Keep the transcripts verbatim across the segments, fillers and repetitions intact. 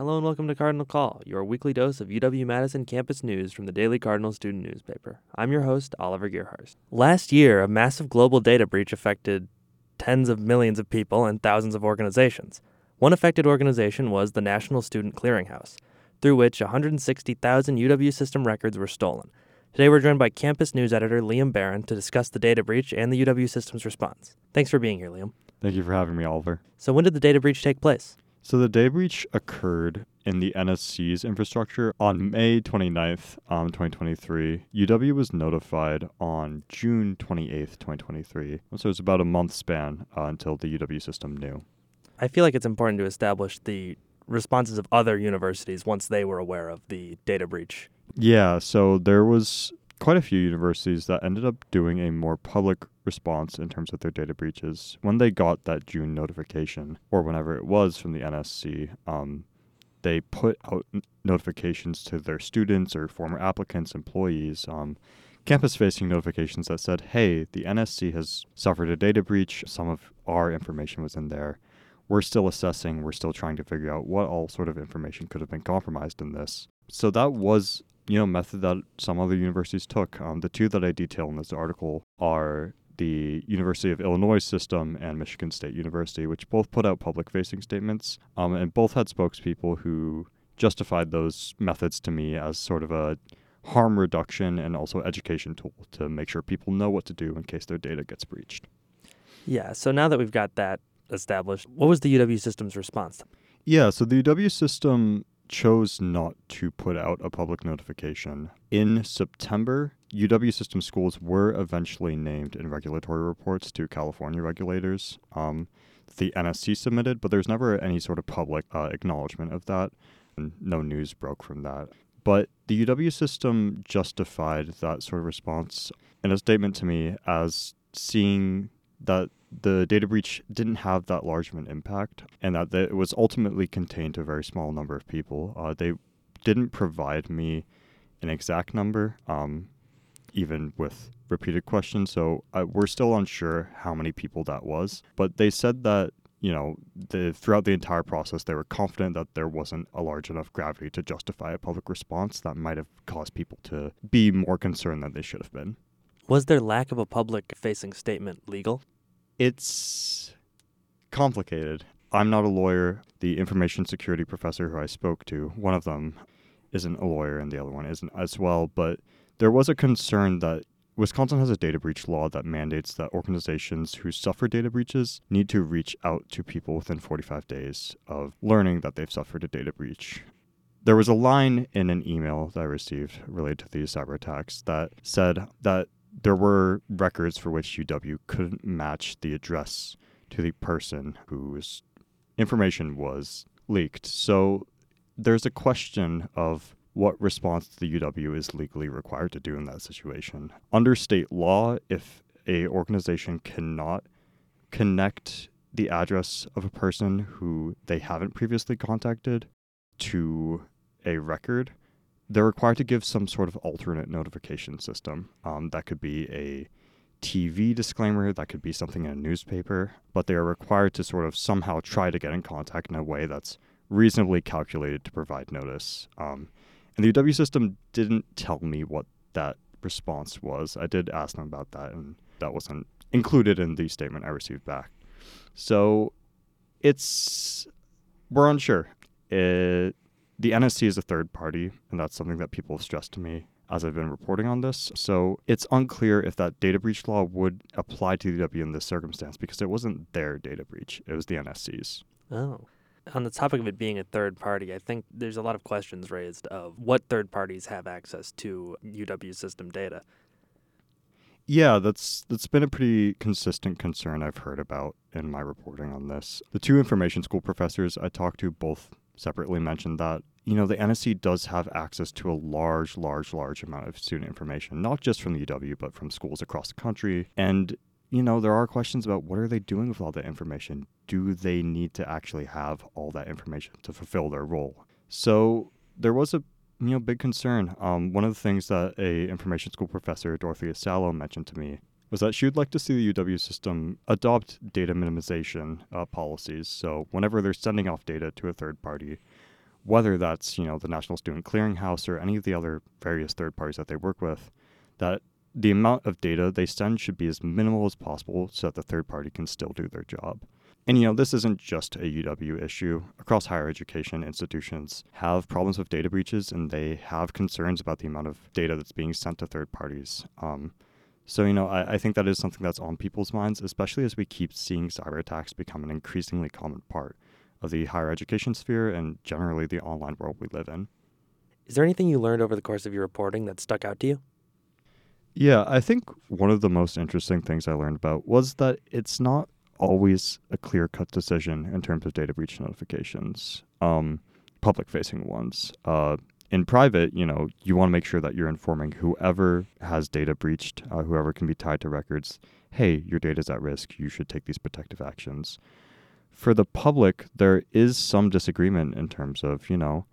Hello and welcome to Cardinal Call, your weekly dose of U W-Madison campus news from the Daily Cardinal Student Newspaper. I'm your host, Oliver Gerharz. Last year, a massive global data breach affected tens of millions of people and thousands of organizations. One affected organization was the National Student Clearinghouse, through which one hundred sixty thousand U W System records were stolen. Today we're joined by campus news editor Liam Beran to discuss the data breach and the U W System's response. Thanks for being here, Liam. Thank you for having me, Oliver. So when did the data breach take place? So the data breach occurred in the N S C's infrastructure on May twenty-ninth, um, twenty twenty-three. U W was notified on June twenty-eighth, twenty twenty-three. So it's about a month span uh, until the U W system knew. I feel like it's important to establish the responses of other universities once they were aware of the data breach. Yeah, so there was quite a few universities that ended up doing a more public response in terms of their data breaches. When they got that June notification, or whenever it was from the N S C, um, they put out notifications to their students or former applicants, employees, um, campus-facing notifications that said, hey, the N S C has suffered a data breach. Some of our information was in there. We're still assessing. We're still trying to figure out what all sort of information could have been compromised in this. So that was you know, method that some other universities took. Um, the two that I detail in this article are the University of Illinois system and Michigan State University, which both put out public-facing statements, um, and both had spokespeople who justified those methods to me as sort of a harm reduction and also education tool to make sure people know what to do in case their data gets breached. Yeah, so now that we've got that established, what was the U W system's response? Yeah, so the U W system chose not to put out a public notification. In September, U W system schools were eventually named in regulatory reports to California regulators. Um, the N S C submitted, but there's never any sort of public uh, acknowledgement of that, and no news broke from that. But the U W system justified that sort of response in a statement to me as seeing that the data breach didn't have that large of an impact and that it was ultimately contained to a very small number of people. Uh, they didn't provide me an exact number, um, even with repeated questions. So uh, we're still unsure how many people that was. But they said that, you know, the, throughout the entire process, they were confident that there wasn't a large enough gravity to justify a public response that might have caused people to be more concerned than they should have been. Was their lack of a public-facing statement legal? It's complicated. I'm not a lawyer. The information security professor who I spoke to, one of them isn't a lawyer and the other one isn't as well, but there was a concern that Wisconsin has a data breach law that mandates that organizations who suffer data breaches need to reach out to people within forty-five days of learning that they've suffered a data breach. There was a line in an email that I received related to these cyber attacks that said that there were records for which U W couldn't match the address to the person whose information was leaked. So there's a question of what response the U W is legally required to do in that situation. Under state law, if a organization cannot connect the address of a person who they haven't previously contacted to a record, they're required to give some sort of alternate notification system. Um, that could be a T V disclaimer, that could be something in a newspaper, but they are required to sort of somehow try to get in contact in a way that's reasonably calculated to provide notice. Um, and the U W system didn't tell me what that response was. I did ask them about that, and that wasn't included in the statement I received back. So it's, we're unsure. It, The N S C is a third party, and that's something that people have stressed to me as I've been reporting on this. So it's unclear if that data breach law would apply to the U W in this circumstance because it wasn't their data breach. It was the N S C's. Oh. On the topic of it being a third party, I think there's a lot of questions raised of what third parties have access to U W system data. Yeah, that's that's been a pretty consistent concern I've heard about in my reporting on this. The two information school professors I talked to both separately mentioned that, you know, the N S C does have access to a large, large, large amount of student information, not just from the U W, but from schools across the country. And, you know, there are questions about what are they doing with all that information? Do they need to actually have all that information to fulfill their role? So there was a You know, big concern. Um, one of the things that a information school professor, Dorothea Salo, mentioned to me was that she would like to see the U W system adopt data minimization uh, policies. So whenever they're sending off data to a third party, whether that's, you know, the National Student Clearinghouse or any of the other various third parties that they work with, that the amount of data they send should be as minimal as possible so that the third party can still do their job. And, you know, this isn't just a U W issue. Across higher education, institutions have problems with data breaches, and they have concerns about the amount of data that's being sent to third parties. Um, so, you know, I, I think that is something that's on people's minds, especially as we keep seeing cyber attacks become an increasingly common part of the higher education sphere and generally the online world we live in. Is there anything you learned over the course of your reporting that stuck out to you? Yeah, I think one of the most interesting things I learned about was that it's not always a clear-cut decision in terms of data breach notifications, um, public-facing ones. Uh, in private, you know, you want to make sure that you're informing whoever has data breached, uh, whoever can be tied to records, hey, your data's at risk, you should take these protective actions. For the public, there is some disagreement in terms of, you know,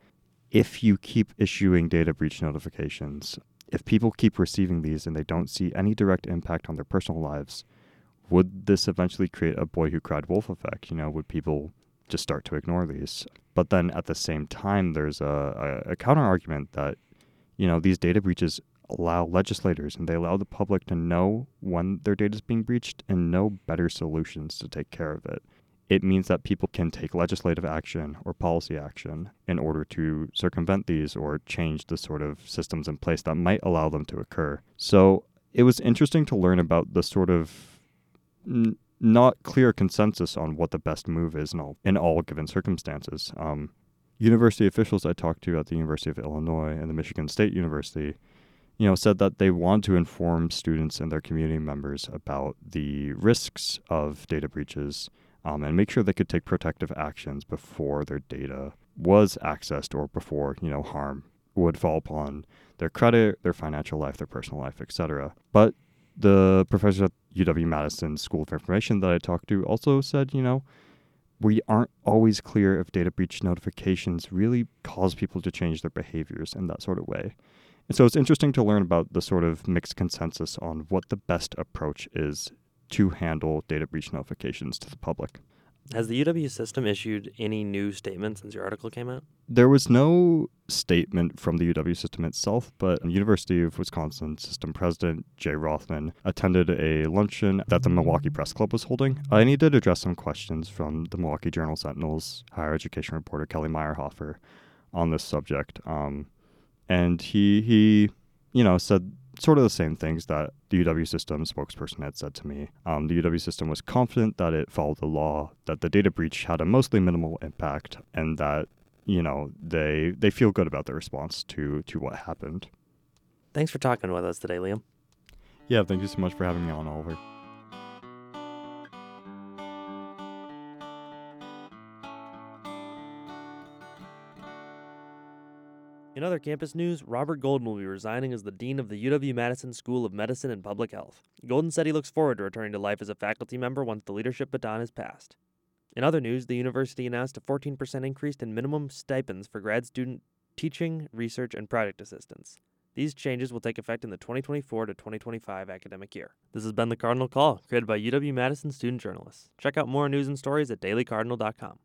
if you keep issuing data breach notifications, if people keep receiving these and they don't see any direct impact on their personal lives, would this eventually create a boy who cried wolf effect? You know, would people just start to ignore these? But then at the same time, there's a, a, a counter argument that, you know, these data breaches allow legislators and they allow the public to know when their data is being breached and know better solutions to take care of it. It means that people can take legislative action or policy action in order to circumvent these or change the sort of systems in place that might allow them to occur. So it was interesting to learn about the sort of N- not clear consensus on what the best move is in all, in all given circumstances. Um, university officials I talked to at the University of Illinois and the Michigan State University, you know, said that they want to inform students and their community members about the risks of data breaches, um, and make sure they could take protective actions before their data was accessed or before, you know, harm would fall upon their credit, their financial life, their personal life, et cetera. But the professor at U W-Madison School of Information that I talked to also said, you know, we aren't always clear if data breach notifications really cause people to change their behaviors in that sort of way. And so it's interesting to learn about the sort of mixed consensus on what the best approach is to handle data breach notifications to the public. Has the U W system issued any new statements since your article came out? There was no statement from the U W system itself, but the University of Wisconsin system president, Jay Rothman, attended a luncheon that the Milwaukee Press Club was holding. And he did address some questions from the Milwaukee Journal Sentinel's higher education reporter, Kelly Meyerhofer, on this subject. Um, and he, he, you know, said sort of the same things that the U W system spokesperson had said to me. Um, the U W system was confident that it followed the law, that the data breach had a mostly minimal impact, and that, you know, they they feel good about their response to to what happened. Thanks for talking with us today, Liam. Yeah, thank you so much for having me on, Oliver. In other campus news, Robert Golden will be resigning as the dean of the U W-Madison School of Medicine and Public Health. Golden said he looks forward to returning to life as a faculty member once the leadership baton is passed. In other news, the university announced a fourteen percent increase in minimum stipends for grad student teaching, research, and project assistance. These changes will take effect in the twenty twenty-four to twenty twenty-five academic year. This has been the Cardinal Call, created by U W-Madison student journalists. Check out more news and stories at daily cardinal dot com.